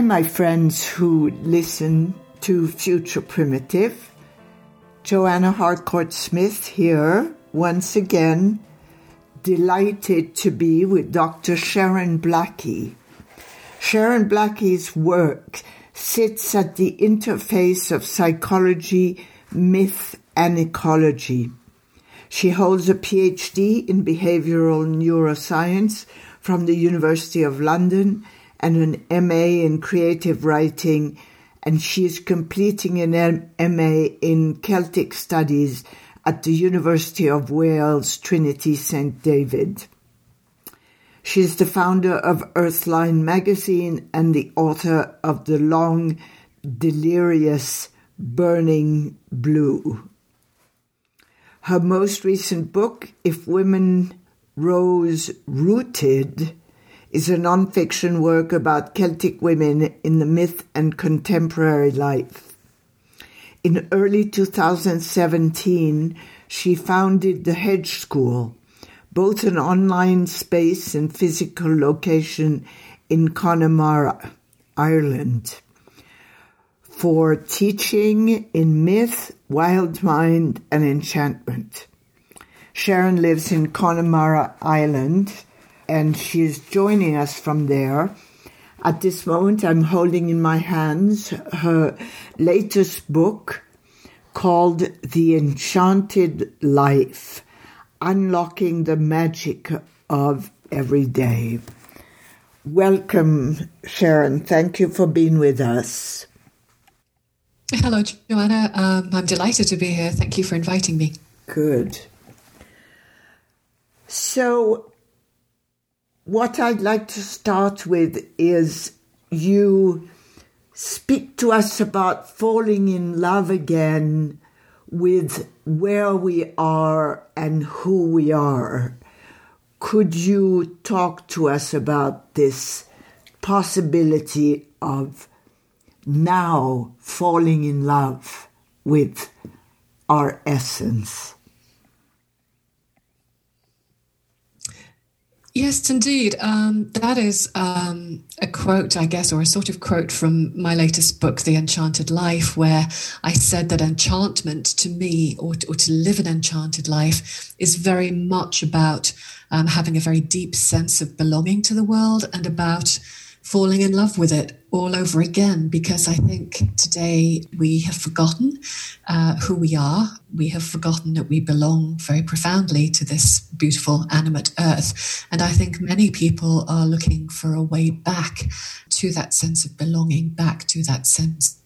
My friends who listen to Future Primitive, Joanna Harcourt-Smith here, once again, delighted to be with Dr. Sharon Blackie. Sharon Blackie's work sits at the interface of psychology, myth, and ecology. She holds a PhD in behavioral neuroscience from the University of London and an MA in creative writing, and she is completing an MA in Celtic studies at the University of Wales, Trinity St. David. She is the founder of Earthline magazine and the author of The Long, Delirious, Burning Blue. Her most recent book, If Women Rose Rooted, is a non-fiction work about Celtic women in the myth and contemporary life. In early 2017, she founded The Hedge School, both an online space and physical location in Connemara, Ireland, for teaching in myth, wild mind, and enchantment. Sharon lives in Connemara, Ireland, and she is joining us from there. At this moment, I'm holding in my hands her latest book called The Enchanted Life, Unlocking the Magic of Every Day. Welcome, Sharon. Thank you for being with us. Hello, Joanna. I'm delighted to be here. Thank you for inviting me. Good. So, what I'd like to start with is you speak to us about falling in love again with where we are and who we are. Could you talk to us about this possibility of now falling in love with our essence? Yes, indeed. That is a quote, I guess, or a sort of quote from my latest book, The Enchanted Life, where I said that enchantment to me, or to live an enchanted life, is very much about having a very deep sense of belonging to the world and about falling in love with it all over again, because I think today we have forgotten who we are. We have forgotten that we belong very profoundly to this beautiful animate earth. And I think many people are looking for a way back to that sense of belonging, back to that sense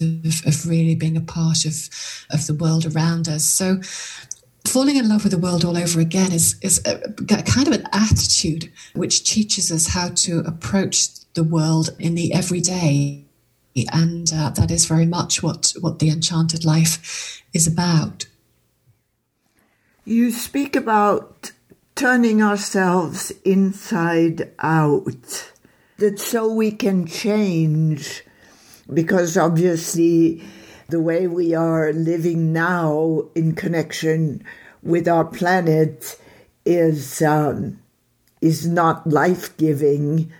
of really being a part of the world around us. So falling in love with the world all over again is a kind of an attitude which teaches us how to approach the world in the everyday. And that is very much what The Enchanted Life is about. You speak about turning ourselves inside out, that so we can change, because obviously the way we are living now in connection with our planet is not life-giving.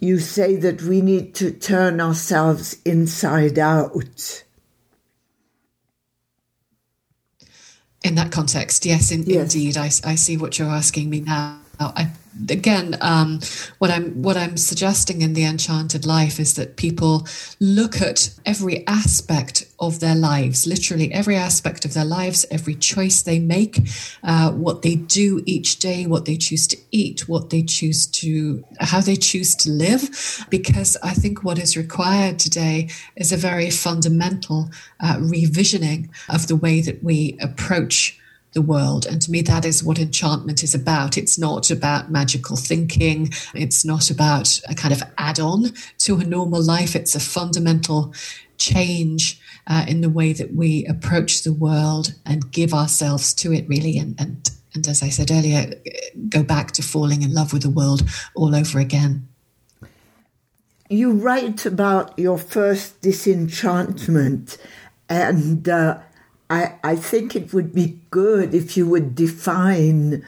You say that we need to turn ourselves inside out. In that context, yes. Indeed. I see what you're asking me now. What I'm suggesting in The Enchanted Life is that people look at every aspect of their lives, literally every aspect of their lives, every choice they make, what they do each day, what they choose to eat, how they choose to live, because I think what is required today is a very fundamental revisioning of the way that we approach the world. And to me, that is what enchantment is about. It's not about magical thinking. It's not about a kind of add-on to a normal life. It's a fundamental change in the way that we approach the world and give ourselves to it, really. And as I said earlier, go back to falling in love with the world all over again. You write about your first disenchantment, and I think it would be good if you would define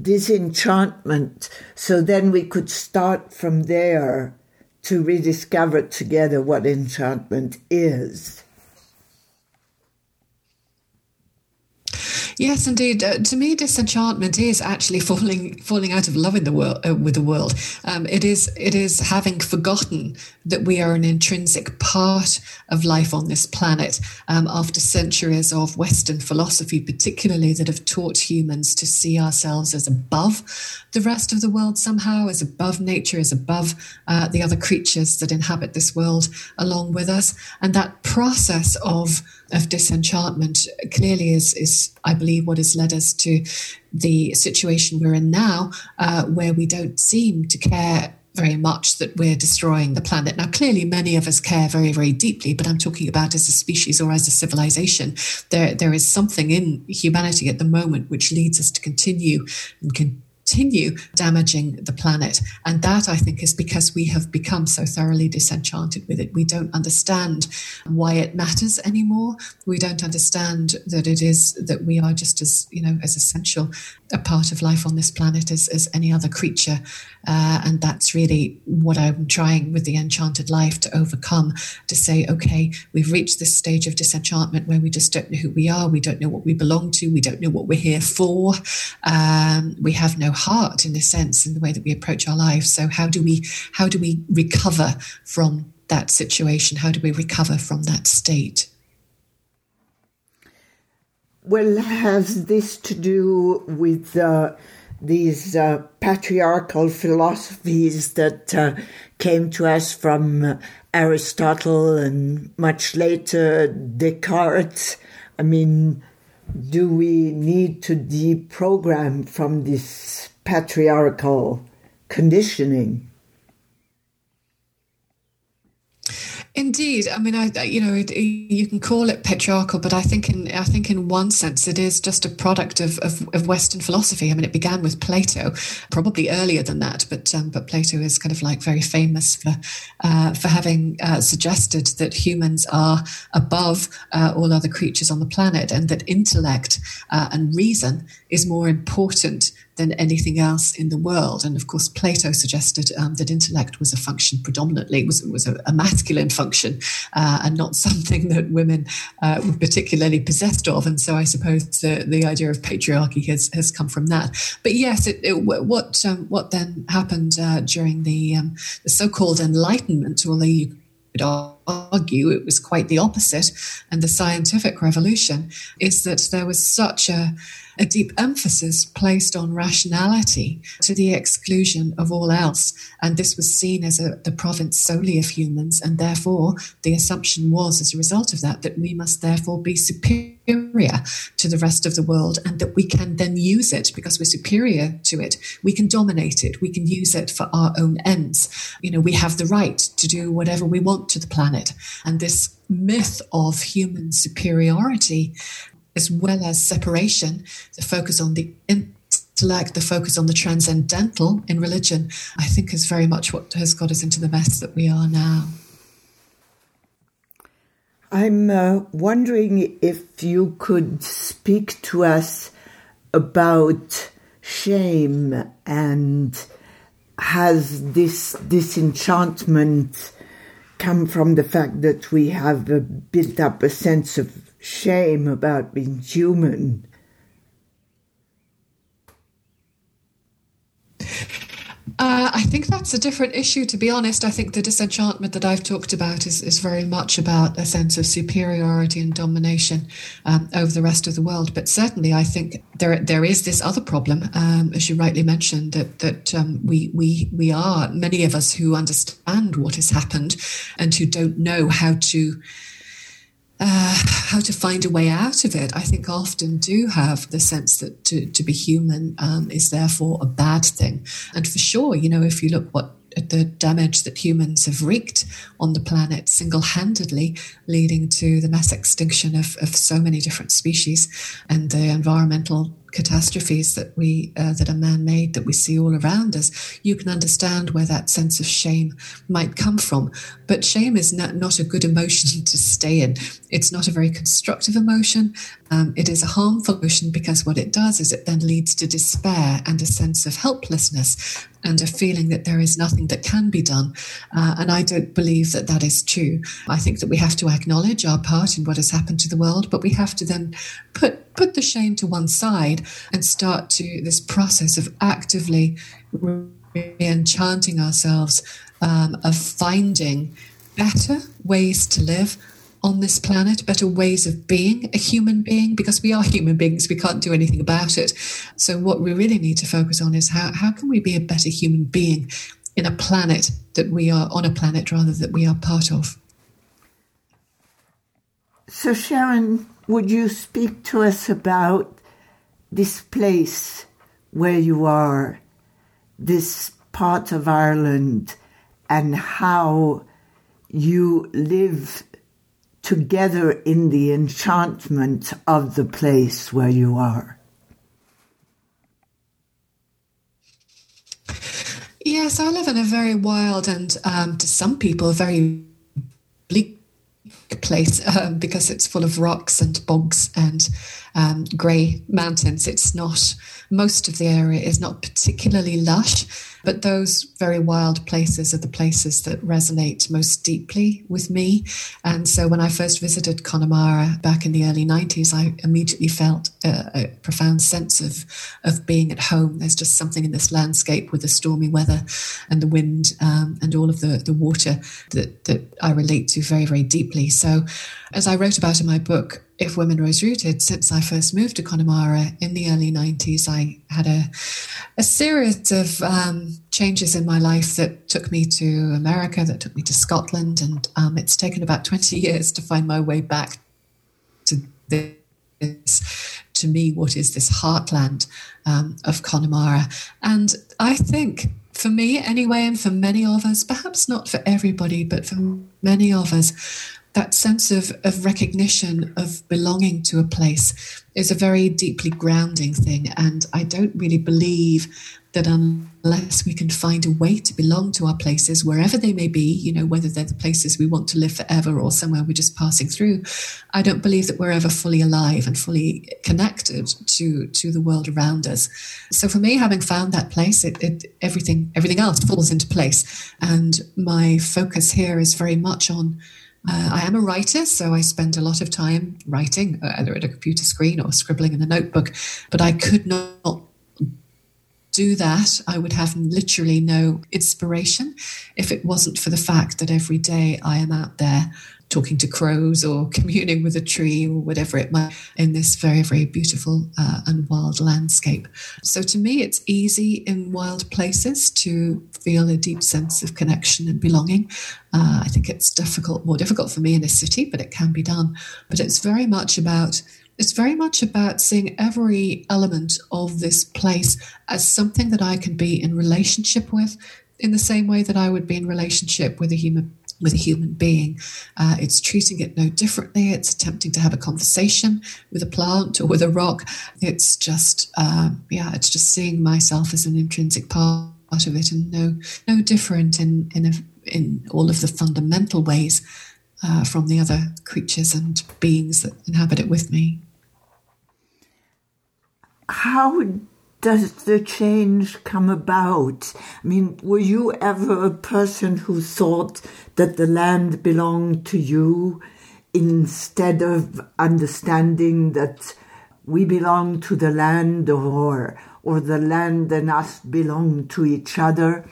disenchantment, so then we could start from there to rediscover together what enchantment is. Yes, indeed. To me, disenchantment is actually falling out of love in the world, with the world. It is having forgotten that we are an intrinsic part of life on this planet, after centuries of Western philosophy, particularly, that have taught humans to see ourselves as above the rest of the world somehow, as above nature, as above the other creatures that inhabit this world along with us. And that process of disenchantment clearly is, I believe, what has led us to the situation we're in now, where we don't seem to care very much that we're destroying the planet. Now, clearly, many of us care very, very deeply, but I'm talking about as a species or as a civilization. There is something in humanity at the moment which leads us to continue damaging the planet. And that, I think, is because we have become so thoroughly disenchanted with it. We don't understand why it matters anymore. We don't understand that it is that we are just as, as essential a part of life on this planet as any other creature. And that's really what I'm trying with The Enchanted Life to overcome, to say, okay, we've reached this stage of disenchantment where we just don't know who we are. We don't know what we belong to. We don't know what we're here for. We have no heart, in a sense, in the way that we approach our lives. So how do we recover from that situation? How do we recover from that state? Well, has this to do with these patriarchal philosophies that came to us from Aristotle and much later Descartes? I mean, do we need to deprogram from this patriarchal conditioning? Indeed, I mean, you can call it patriarchal, but I think in one sense it is just a product of Western philosophy. I mean, it began with Plato, probably earlier than that, but Plato is kind of like very famous for having suggested that humans are above all other creatures on the planet, and that intellect and reason is more important than anything else in the world. And of course, Plato suggested that intellect was a function predominantly, was a masculine function, and not something that women were particularly possessed of. And so I suppose the idea of patriarchy has come from that. But yes, what then happened during the so-called Enlightenment, although you could argue it was quite the opposite, and the scientific revolution, is that there was such a deep emphasis placed on rationality to the exclusion of all else. And this was seen as the province solely of humans, and therefore the assumption was, as a result of that we must therefore be superior to the rest of the world, and that we can then use it because we're superior to it. We can dominate it. We can use it for our own ends. We have the right to do whatever we want to the planet. And this myth of human superiority, as well as separation, the focus on the intellect, the focus on the transcendental in religion, I think is very much what has got us into the mess that we are now. I'm wondering if you could speak to us about shame, and has this disenchantment come from the fact that we have built up a sense of shame about being human? I think that's a different issue, to be honest. I think the disenchantment that I've talked about is very much about a sense of superiority and domination over the rest of the world. But certainly I think there is this other problem, as you rightly mentioned, that we are, many of us who understand what has happened and who don't know how to how to find a way out of it, I think often do have the sense that to be human is therefore a bad thing. And for sure, you know, if you look at the damage that humans have wreaked on the planet single-handedly, leading to the mass extinction of so many different species and the environmental catastrophes that that are man-made, that we see all around us, you can understand where that sense of shame might come from. But shame is not a good emotion to stay in. It's not a very constructive emotion. It is a harmful emotion, because what it does is it then leads to despair and a sense of helplessness and a feeling that there is nothing that can be done. And I don't believe that that is true. I think that we have to acknowledge our part in what has happened to the world, but we have to then put the shame to one side and start to this process of actively re-enchanting ourselves, of finding better ways to live on this planet, better ways of being a human being, because we are human beings, we can't do anything about it. So what we really need to focus on is how can we be a better human being in a planet that we are on, a planet rather that we are part of. So Sharon, would you speak to us about this place where you are, this part of Ireland, and how you live together in the enchantment of the place where you are? Yes, I live in a very wild and, to some people, very bleak place, because it's full of rocks and bogs and grey mountains. It's not, most of the area is not particularly lush, but those very wild places are the places that resonate most deeply with me. And so when I first visited Connemara back in the early 90s, I immediately felt a profound sense of being at home. There's just something in this landscape with the stormy weather and the wind and all of the water that I relate to very, very deeply. So as I wrote about in my book, If Women Rose Rooted, since I first moved to Connemara in the early 90s, I had a series of changes in my life that took me to America, that took me to Scotland, and it's taken about 20 years to find my way back to this, to me, what is this heartland of Connemara. And I think, for me anyway, and for many of us, perhaps not for everybody, but for many of us, that sense of recognition, of belonging to a place, is a very deeply grounding thing. And I don't really believe that unless we can find a way to belong to our places, wherever they may be, you know, whether they're the places we want to live forever or somewhere we're just passing through, I don't believe that we're ever fully alive and fully connected to the world around us. So for me, having found that place, everything else falls into place. And my focus here is very much on, I am a writer, so I spend a lot of time writing, either at a computer screen or scribbling in a notebook, but I could not do that. I would have literally no inspiration if it wasn't for the fact that every day I am out there talking to crows or communing with a tree or whatever it might, in this very, very beautiful and wild landscape. So to me, it's easy in wild places to feel a deep sense of connection and belonging. I think it's more difficult for me in a city, but it can be done. But it's very much about seeing every element of this place as something that I can be in relationship with, in the same way that I would be in relationship with a human being. It's treating it no differently. It's attempting to have a conversation with a plant or with a rock. It's just, it's just seeing myself as an intrinsic part of it, and no different in all of the fundamental ways from the other creatures and beings that inhabit it with me. How does the change come about? I mean, were you ever a person who thought that the land belonged to you, instead of understanding that we belong to the land, or the land and us belong to each other?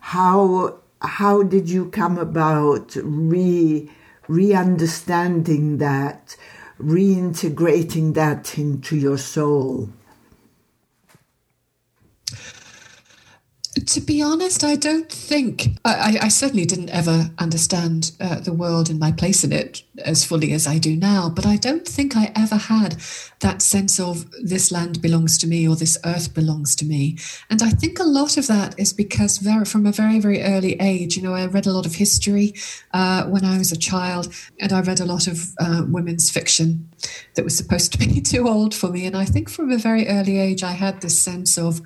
How did you come about re-understanding that, reintegrating that into your soul? To be honest, I don't think, I certainly didn't ever understand the world and my place in it as fully as I do now, but I don't think I ever had that sense of this land belongs to me or this earth belongs to me. And I think a lot of that is because from a very, very early age, you know, I read a lot of history when I was a child, and I read a lot of women's fiction that was supposed to be too old for me. And I think from a very early age, I had this sense of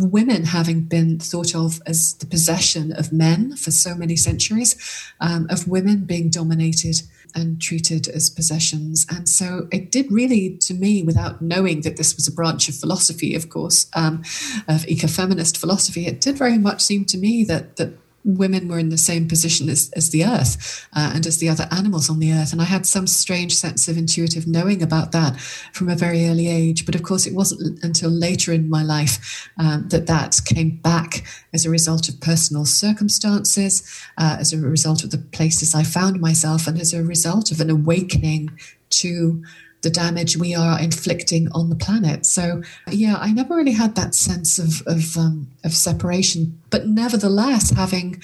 women having been thought of as the possession of men for so many centuries, of women being dominated and treated as possessions. And so it did really, to me, without knowing that this was a branch of philosophy, of course, of ecofeminist philosophy, it did very much seem to me that women were in the same position as the earth and as the other animals on the earth. And I had some strange sense of intuitive knowing about that from a very early age. But of course, it wasn't until later in my life that came back as a result of personal circumstances, as a result of the places I found myself, and as a result of an awakening to the damage we are inflicting on the planet. So, yeah, I never really had that sense of separation. But nevertheless, having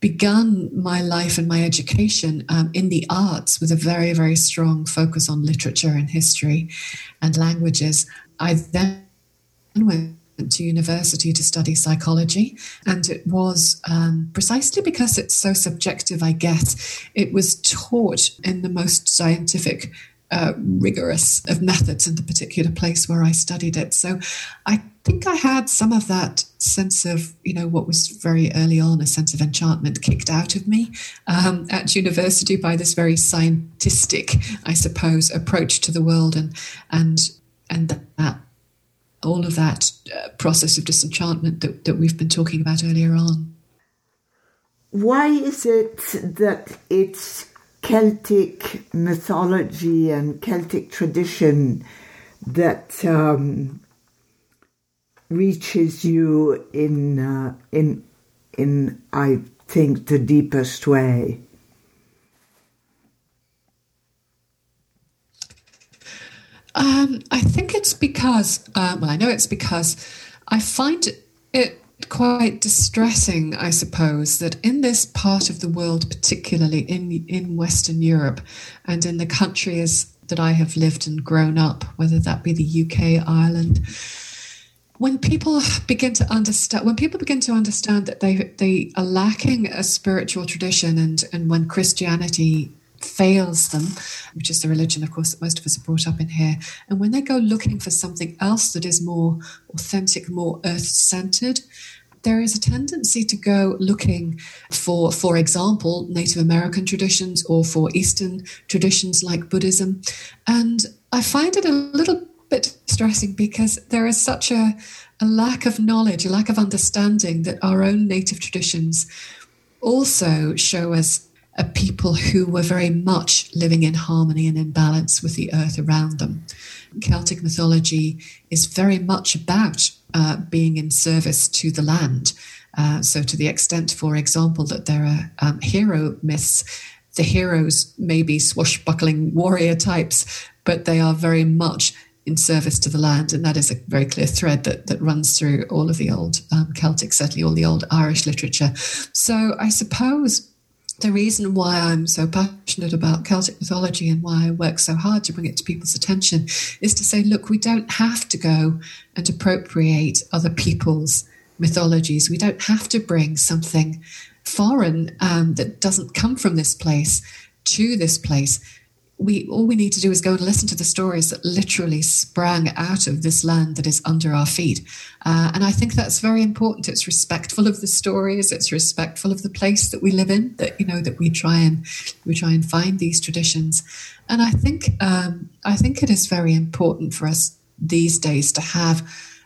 begun my life and my education in the arts with a very, very strong focus on literature and history and languages, I then went to university to study psychology. And it was precisely because it's so subjective, I guess, it was taught in the most scientific rigorous of methods in the particular place where I studied it. So I think I had some of that sense of, you know, what was very early on a sense of enchantment kicked out of me at university by this very scientistic, I suppose, approach to the world, and that all of that process of disenchantment that we've been talking about earlier on. Why is it that it's Celtic mythology and Celtic tradition that reaches you in I think the deepest way? I think it's because I know it's because I find it quite distressing, I suppose, that in this part of the world, particularly in Western Europe and in the countries that I have lived and grown up, whether that be the UK, Ireland, when people begin to understand that they are lacking a spiritual tradition, and when Christianity fails them, which is the religion, of course, that most of us are brought up in here, and when they go looking for something else that is more authentic, more earth-centered, there is a tendency to go looking for example, Native American traditions or for Eastern traditions like Buddhism. And I find it a little bit distressing because there is such a lack of knowledge, a lack of understanding that our own native traditions also show us a people who were very much living in harmony and in balance with the earth around them. Celtic mythology is very much about being in service to the land. So to the extent, for example, that there are hero myths, the heroes may be swashbuckling warrior types, but they are very much in service to the land. And that is a very clear thread that runs through all of the old Celtic, certainly all the old Irish literature. So I suppose the reason why I'm so passionate about Celtic mythology and why I work so hard to bring it to people's attention is to say, look, we don't have to go and appropriate other people's mythologies. We don't have to bring something foreign that doesn't come from this place to this place. All we need to do is go and listen to the stories that literally sprang out of this land that is under our feet. And I think that's very important. It's respectful of the stories. It's respectful of the place that we live in, that, you know, that we try and find these traditions. And I think it is very important for us these days to have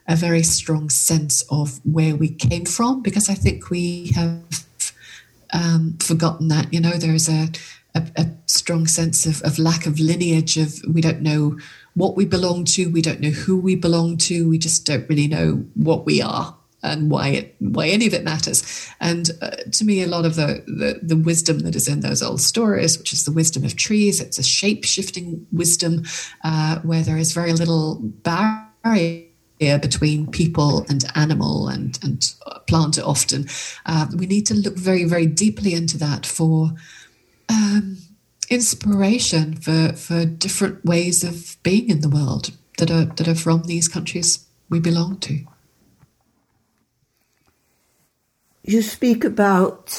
a very strong sense of where we came from, because I think we have forgotten that. You know, there is a strong sense of lack of lineage, of we don't know what we belong to, we don't know who we belong to, we just don't really know what we are and why any of it matters. And to me, a lot of the wisdom that is in those old stories, which is the wisdom of trees, it's a shape-shifting wisdom where there is very little barrier here between people and animal and plant often. We need to look very, very deeply into that for inspiration for different ways of being in the world that are from these countries we belong to. You speak about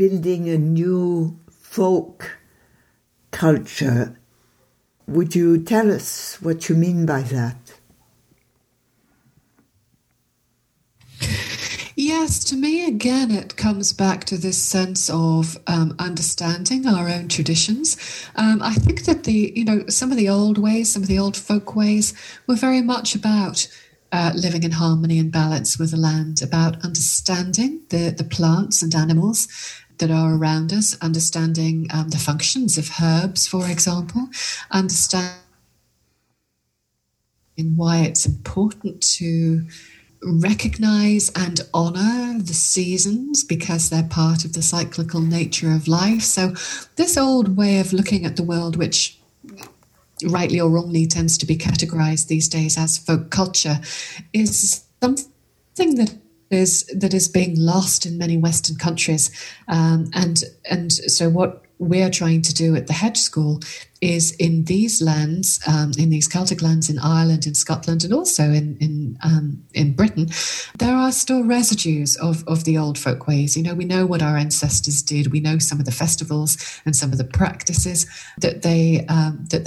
building a new folk culture. Would you tell us what you mean by that? Yes, to me, again, it comes back to this sense of understanding our own traditions. I think that some of the old ways, some of the old folk ways were very much about living in harmony and balance with the land, about understanding the plants and animals that are around us, understanding the functions of herbs, for example, understanding why it's important to recognize and honor the seasons because they're part of the cyclical nature of life. So this old way of looking at the world, which rightly or wrongly tends to be categorized these days as folk culture, is something that is being lost in many Western countries. And so what we're trying to do at the Hedge School is in these lands, in these Celtic lands in Ireland, in Scotland, and also in Britain, there are still residues of the old folk ways. We know what our ancestors did. We know some of the festivals and some of the practices that they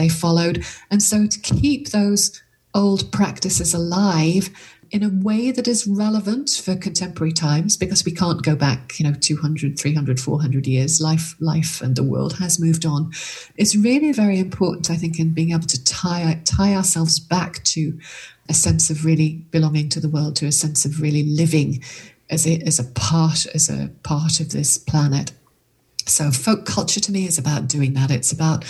followed. And so to keep those old practices alive in a way that is relevant for contemporary times, because we can't go back, 200, 300, 400 years. Life and the world has moved on. It's really very important, I think, in being able to tie ourselves back to a sense of really belonging to the world, to a sense of really living as a part of this planet. So folk culture to me is about doing that. It's about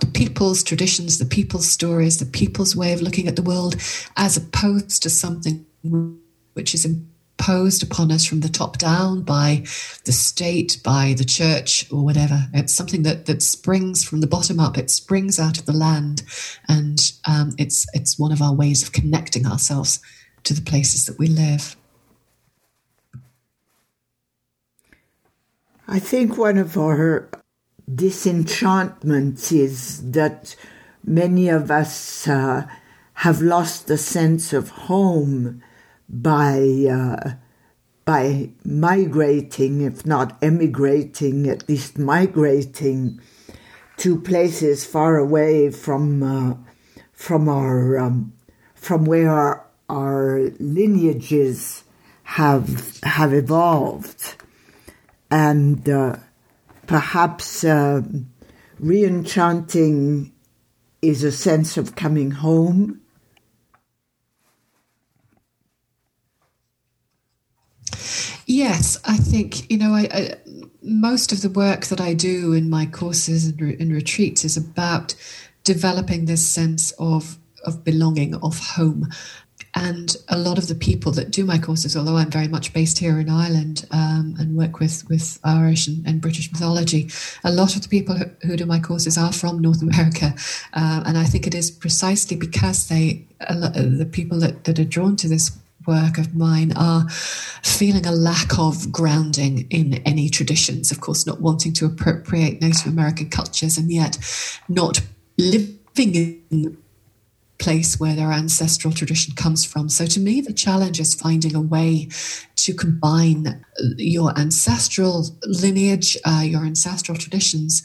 the people's traditions, the people's stories, the people's way of looking at the world, as opposed to something which is imposed upon us from the top down by the state, by the church or whatever. It's something that springs from the bottom up. It springs out of the land, and it's one of our ways of connecting ourselves to the places that we live. I think one of our disenchantments is that many of us have lost the sense of home by migrating, if not emigrating, at least migrating to places far away from where our lineages have evolved. And perhaps re-enchanting is a sense of coming home. Yes, I think, I most of the work that I do in my courses and in retreats is about developing this sense of belonging, of home. And a lot of the people that do my courses, although I'm very much based here in Ireland and work with Irish and British mythology, a lot of the people who do my courses are from North America. And I think it is precisely because the people that are drawn to this work of mine are feeling a lack of grounding in any traditions, of course, not wanting to appropriate Native American cultures and yet not living in place where their ancestral tradition comes from. So to me, the challenge is finding a way to combine your ancestral lineage, your ancestral traditions,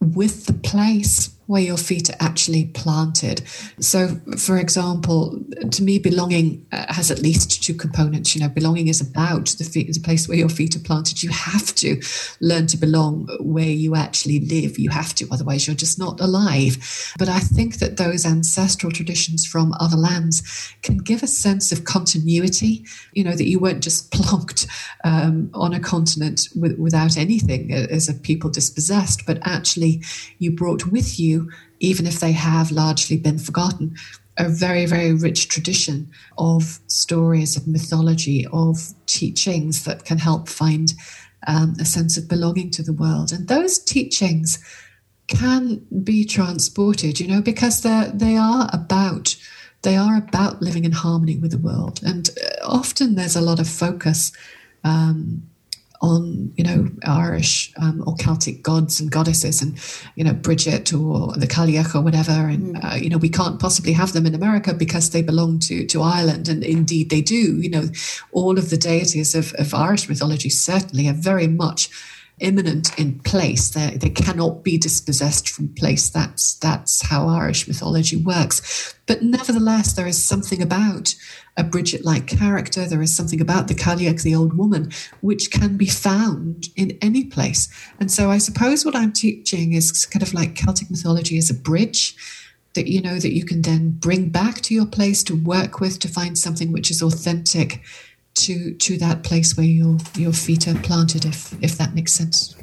with the place where your feet are actually planted. So, for example, to me, belonging has at least two components. Belonging is about the place where your feet are planted. You have to learn to belong where you actually live. You have to, otherwise you're just not alive. But I think that those ancestral traditions from other lands can give a sense of continuity, that you weren't just plonked on a continent without anything as a people dispossessed, but actually you brought with you, even if they have largely been forgotten, a very, very rich tradition of stories, of mythology, of teachings that can help find a sense of belonging to the world. And those teachings can be transported, because they are about They are about living in harmony with the world. And often there's a lot of focus on, you know, Irish or Celtic gods and goddesses and, you know, Bridget or the Cailleach or whatever. And, you know, we can't possibly have them in America because they belong to Ireland. And indeed they do. You know, all of the deities of Irish mythology certainly are very much immanent in place. They cannot be dispossessed from place. That's how Irish mythology works. But nevertheless, there is something about a Bridget-like character. There is something about the Cailleach, the old woman, which can be found in any place. And so I suppose what I'm teaching is kind of like Celtic mythology is a bridge that, you know, that you can then bring back to your place to work with, to find something which is authentic to that place where your feet are planted, if that makes sense.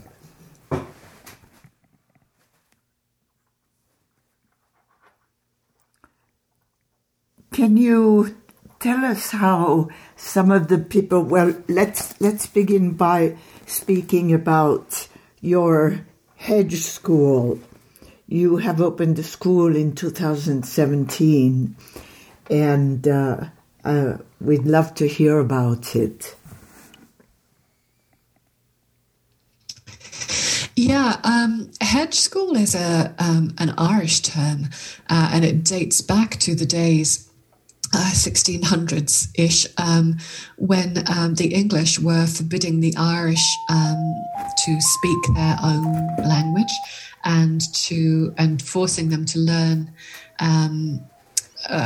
Can you tell us how some of the people? Well, let's begin by speaking about your hedge school. You have opened a school in 2017, and we'd love to hear about it. Yeah, hedge school is an Irish term, and it dates back to the days 1600s-ish, when the English were forbidding the Irish to speak their own language and forcing them to learn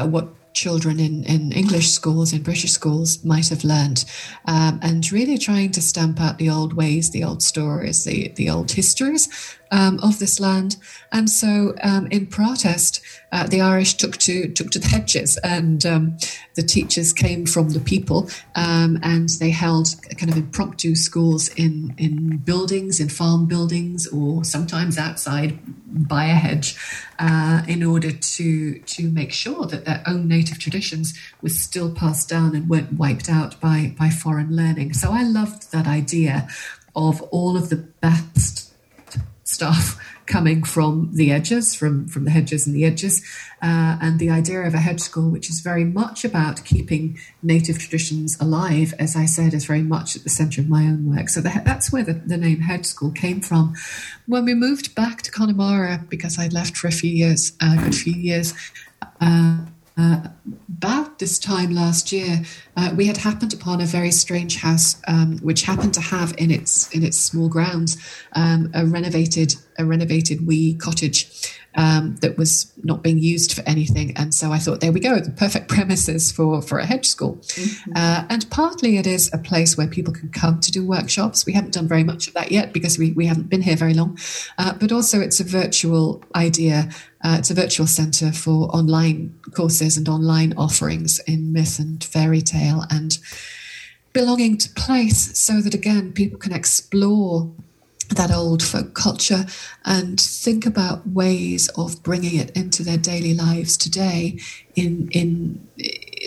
what children in English schools, in British schools, might have learned, and really trying to stamp out the old ways, the old stories, the old histories of this land. And so in protest, the Irish took to the hedges, and the teachers came from the people, and they held kind of impromptu schools in buildings, in farm buildings, or sometimes outside by a hedge, in order to make sure that their own native traditions were still passed down and weren't wiped out by foreign learning. So I loved that idea of all of the best stuff coming from the edges, from the hedges and the edges, and the idea of a hedge school, which is very much about keeping native traditions alive, as I said, is very much at the centre of my own work. So that's where the name hedge school came from. When we moved back to Connemara, because I'd left for a good few years, about this time last year, we had happened upon a very strange house, which happened to have in its small grounds a renovated wee cottage that was not being used for anything. And so I thought, there we go, the perfect premises for a hedge school. Mm-hmm. And partly it is a place where people can come to do workshops. We haven't done very much of that yet because we haven't been here very long. But also it's a virtual idea. It's a virtual centre for online courses and online offerings in myth and fairy tale and belonging to place, so that, again, people can explore that old folk culture and think about ways of bringing it into their daily lives today in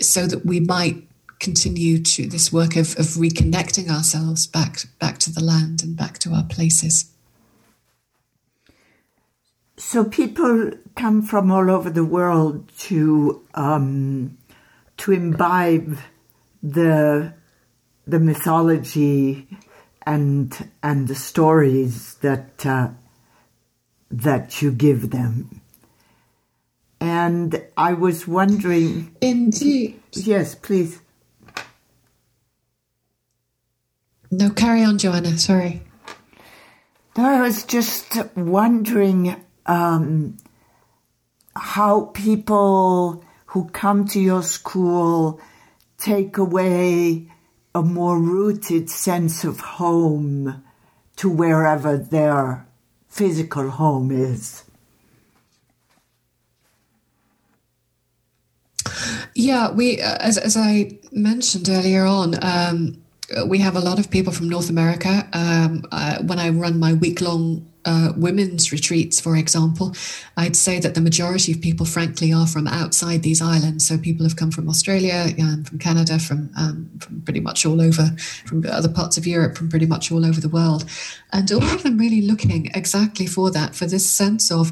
so that we might continue to this work of reconnecting ourselves back to the land and back to our places. So people come from all over the world to imbibe the mythology and the stories that you give them. And I was wondering. Indeed. Yes, please. No, carry on, Joanna. Sorry. No, I was just wondering how people who come to your school take away a more rooted sense of home to wherever their physical home is. Yeah, we, as I mentioned earlier on, we have a lot of people from North America. When I run my week-long women's retreats, for example, I'd say that the majority of people, frankly, are from outside these islands. So people have come from Australia, from Canada, from pretty much all over, from other parts of Europe, from pretty much all over the world. And all of them really looking exactly for that, for this sense of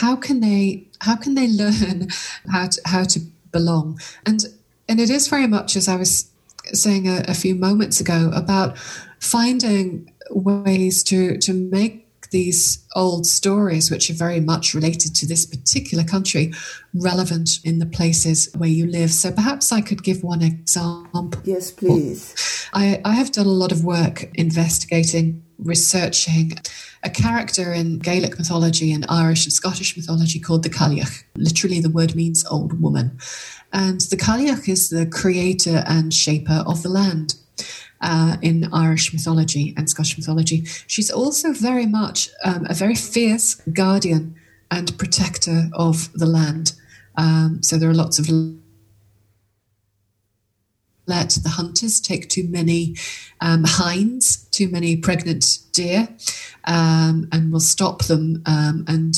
how can they learn how to belong. And it is very much, as I was saying a few moments ago, about finding ways to make these old stories, which are very much related to this particular country, relevant in the places where you live. So perhaps I could give one example. Yes, please. I have done a lot of work investigating, researching a character in Gaelic mythology and Irish and Scottish mythology called the Cailleach. Literally, the word means old woman. And the Cailleach is the creator and shaper of the land. In Irish mythology and Scottish mythology, she's also very much a very fierce guardian and protector of the land. So there are lots of let the hunters take too many hinds, too many pregnant deer, and will stop them. And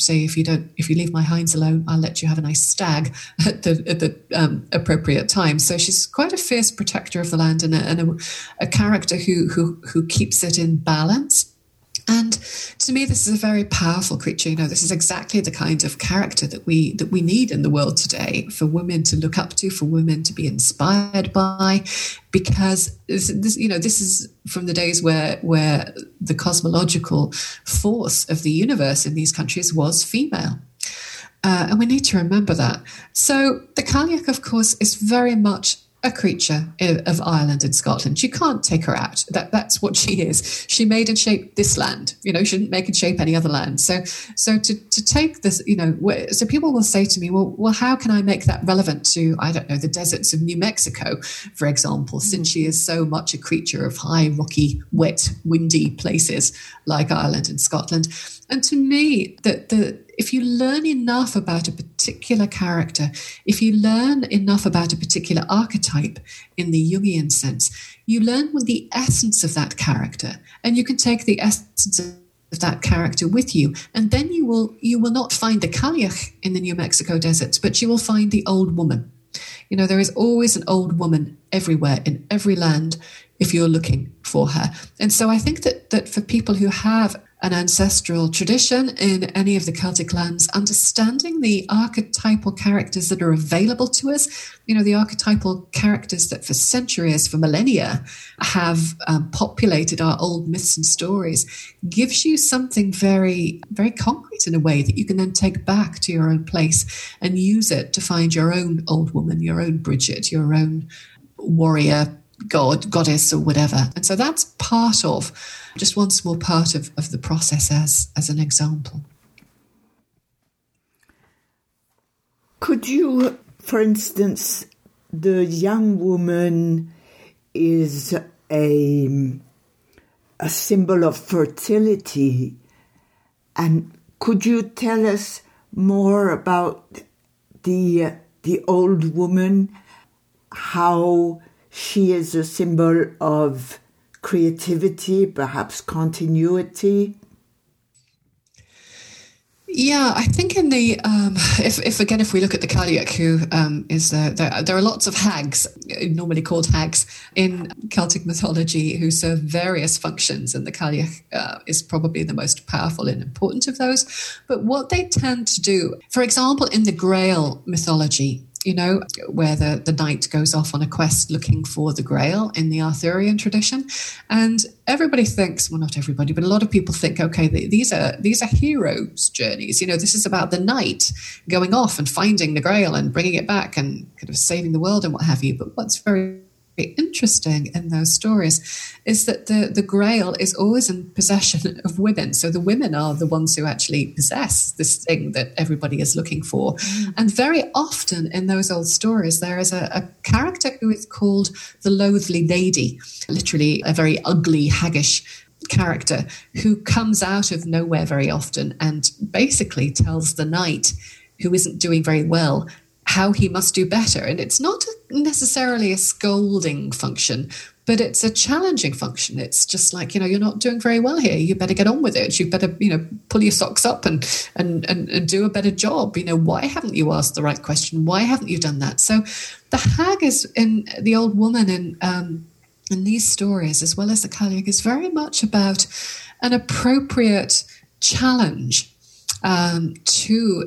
say if you leave my hinds alone, I'll let you have a nice stag at the appropriate time. So she's quite a fierce protector of the land and a character who keeps it in balance. And to me, this is a very powerful creature. This is exactly the kind of character that we need in the world today, for women to look up to, for women to be inspired by, because this is from the days where the cosmological force of the universe in these countries was female. And we need to remember that. So the Cailleach, of course, is very much a creature of Ireland and Scotland. You can't take her out. That's what she is. She made and shaped this land. She didn't make and shape any other land. So to take this, so people will say to me, well, how can I make that relevant to, I don't know, the deserts of New Mexico, for example, since she is so much a creature of high, rocky, wet, windy places like Ireland and Scotland. And to me, if you learn enough about a particular character, if you learn enough about a particular archetype in the Jungian sense, you learn the essence of that character, and you can take the essence of that character with you. And then you will not find the Cailleach in the New Mexico deserts, but you will find the old woman. There is always an old woman everywhere, in every land, if you're looking for her. And so I think that for people who have an ancestral tradition in any of the Celtic lands, understanding the archetypal characters that are available to us, the archetypal characters that for centuries, for millennia, have populated our old myths and stories, gives you something very, very concrete in a way that you can then take back to your own place and use it to find your own old woman, your own Bridget, your own warrior, god, goddess, or whatever. And so that's part of, just one small part of the process as an example. Could you, for instance, the young woman is a symbol of fertility, and could you tell us more about the old woman, how she is a symbol of creativity, perhaps continuity? Yeah, I think in the if we look at the Cailleach, who is there are lots of hags, normally called hags, in Celtic mythology, who serve various functions, and the Cailleach is probably the most powerful and important of those. But what they tend to do, for example, in the Grail mythology, where the knight goes off on a quest looking for the Grail in the Arthurian tradition. And everybody thinks, well, not everybody, but a lot of people think, okay, these are heroes' journeys. This is about the knight going off and finding the Grail and bringing it back and kind of saving the world and what have you. But what's very interesting in those stories is that the Grail is always in possession of women. So the women are the ones who actually possess this thing that everybody is looking for. And very often in those old stories, there is a character who is called the loathly lady, literally a very ugly, haggish character who comes out of nowhere very often and basically tells the knight, who isn't doing very well, how he must do better. And it's not necessarily a scolding function, But it's a challenging function. It's just like, you know, you're not doing very well here. You better get on with it. You better, you know, pull your socks up and do a better job. You know, why haven't you asked the right question? Why haven't you done that? So the hag is in the old woman in these stories, as well as the Cailleach, is very much about an appropriate challenge to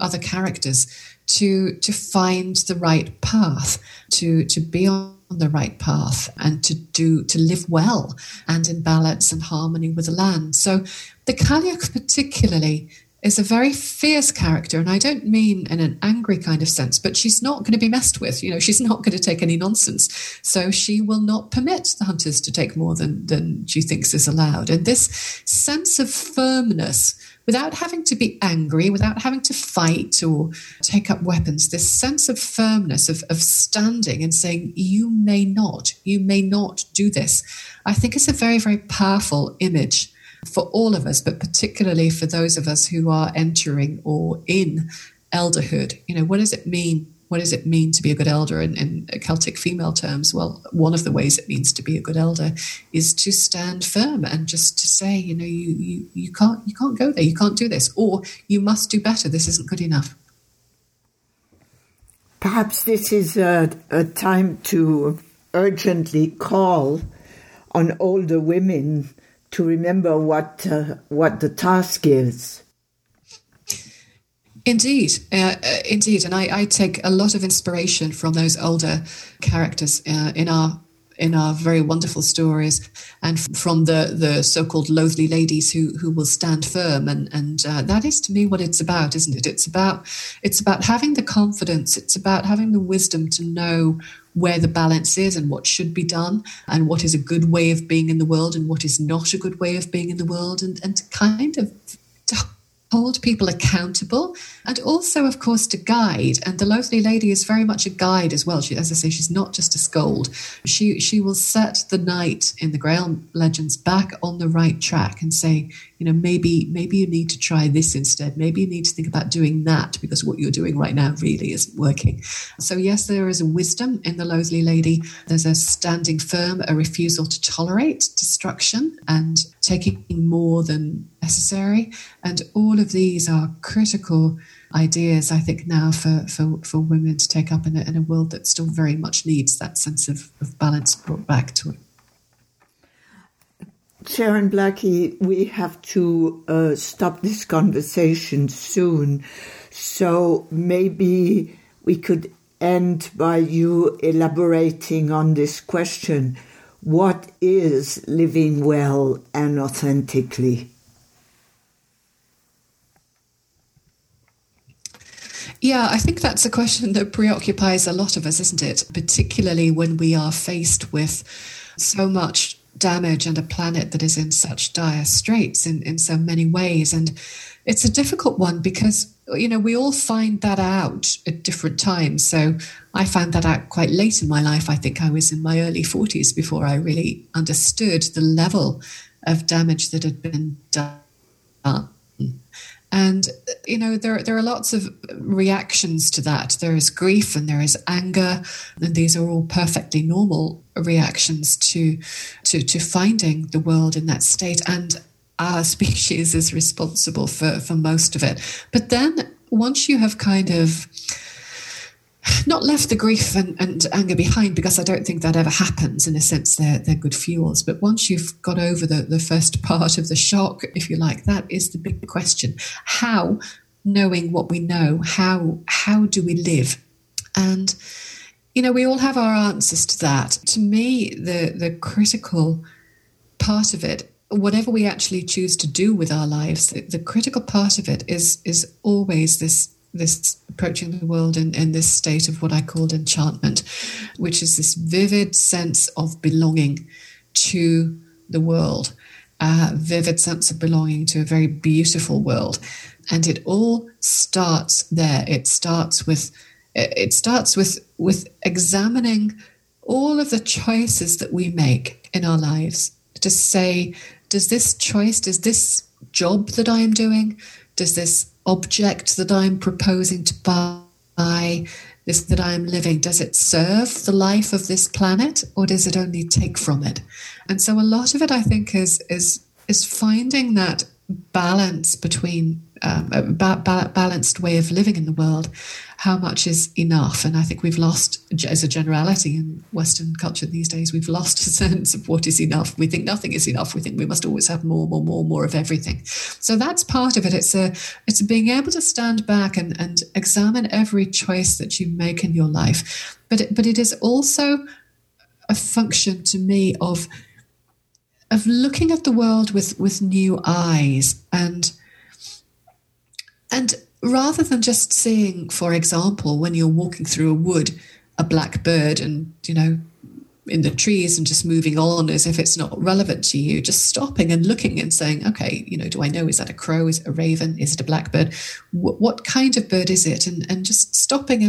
other characters to find the right path, to be on the right path and to live well and in balance and harmony with the land. So the Cailleach particularly is a very fierce character, and I don't mean in an angry kind of sense, but she's not going to be messed with. You know, she's not going to take any nonsense. So she will not permit the hunters to take more than she thinks is allowed. And this sense of firmness, without having to be angry, without having to fight or take up weapons, this sense of firmness, of standing and saying, you may not do this, I think is a very, very powerful image for all of us, but particularly for those of us who are entering or in elderhood. You know, what does it mean? What does it mean to be a good elder in Celtic female terms? Well, one of the ways it means to be a good elder is to stand firm and just to say, you know, you can't go there, you can't do this, or you must do better, this isn't good enough. Perhaps this is a time to urgently call on older women to remember what the task is. Indeed, and I take a lot of inspiration from those older characters in our very wonderful stories, and from the so-called loathly ladies who will stand firm, and that is to me what it's about, isn't it? It's about having the confidence, it's about having the wisdom to know where the balance is and what should be done and what is a good way of being in the world and what is not a good way of being in the world, and to kind of to hold people accountable, and also, of course, to guide. And the loathly lady is very much a guide as well. She, as I say, she's not just a scold. She will set the knight in the Grail legends back on the right track and say, you know, maybe you need to try this instead. Maybe you need to think about doing that because what you're doing right now really isn't working. So yes, there is a wisdom in the loathly lady. There's a standing firm, a refusal to tolerate destruction and taking more than necessary. And all of these are critical ideas, I think, now for women to take up in a world that still very much needs that sense of balance brought back to it. Sharon Blackie, we have to stop this conversation soon, so maybe we could end by you elaborating on this question. What is living well and authentically? Yeah, I think that's a question that preoccupies a lot of us, isn't it? Particularly when we are faced with so much damage and a planet that is in such dire straits in so many ways. And it's a difficult one because, you know, we all find that out at different times. So I found that out quite late in my life. I think I was in my early 40s before I really understood the level of damage that had been done. And, you know, there are lots of reactions to that. There is grief and there is anger, and these are all perfectly normal reactions to finding the world in that state. And our species is responsible for most of it. But then once you have kind of not left the grief and anger behind, because I don't think that ever happens. In a sense, they're good fuels. But once you've got over the first part of the shock, if you like, that is the big question. How, knowing what we know, how do we live? And, you know, we all have our answers to that. To me, the critical part of it, whatever we actually choose to do with our lives, the critical part of it is always this approaching the world in this state of what I called enchantment, which is this vivid sense of belonging to the world, vivid sense of belonging to a very beautiful world. And it all starts there. It starts with examining all of the choices that we make in our lives to say, does this job that I am doing, does this object that I'm proposing to buy, this that I am living, does it serve the life of this planet, or does it only take from it? And so a lot of it, I think, is finding that balance between a balanced way of living in the world. How much is enough? And I think we've lost, as a generality in Western culture these days, we've lost a sense of what is enough. We think nothing is enough. We think we must always have more of everything. So that's part of it. It's being able to stand back and examine every choice that you make in your life. But it is also a function to me of looking at the world with new eyes and rather than just seeing, for example, when you're walking through a wood, a black bird and, you know, in the trees and just moving on as if it's not relevant to you, just stopping and looking and saying, okay, you know, do I know, is that a crow? Is it a raven? Is it a blackbird? What kind of bird is it? And just stopping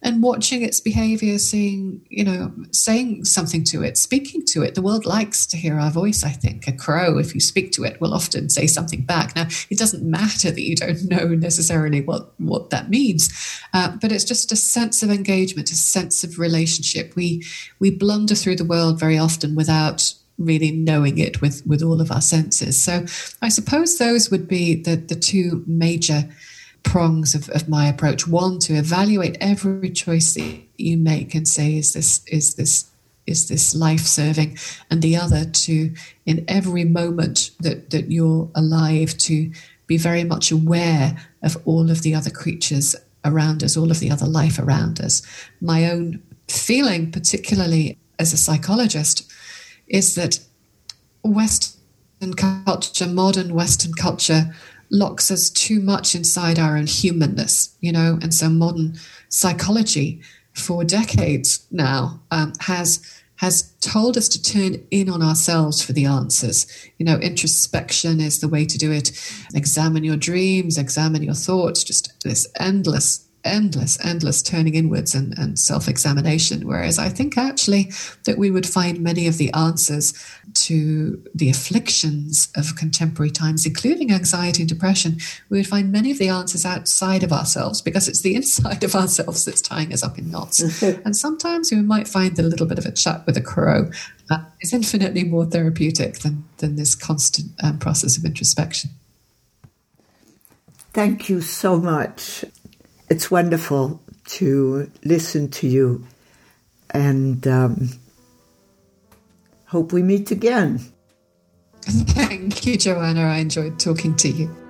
and watching its behavior, seeing, you know, saying something to it, speaking to it. The world likes to hear our voice, I think. A crow, if you speak to it, will often say something back. Now, it doesn't matter that you don't know necessarily what that means, but it's just a sense of engagement, a sense of relationship. We blunder through the world very often without really knowing it with all of our senses. So I suppose those would be the two major prongs of my approach. One, to evaluate every choice that you make and say, is this life serving? And the other, to, in every moment that you're alive, to be very much aware of all of the other creatures around us, all of the other life around us. My own feeling, particularly as a psychologist, is that modern Western culture locks us too much inside our own humanness, you know, and so modern psychology for decades now has told us to turn in on ourselves for the answers. You know, introspection is the way to do it. Examine your dreams, examine your thoughts, just this endless turning inwards and self-examination. Whereas I think actually that we would find many of the answers to the afflictions of contemporary times, including anxiety and depression, we would find many of the answers outside of ourselves, because it's the inside of ourselves that's tying us up in knots. And sometimes we might find that a little bit of a chat with a crow is infinitely more therapeutic than this constant process of introspection. Thank you so much. It's wonderful to listen to you, and hope we meet again. Thank you, Joanna. I enjoyed talking to you.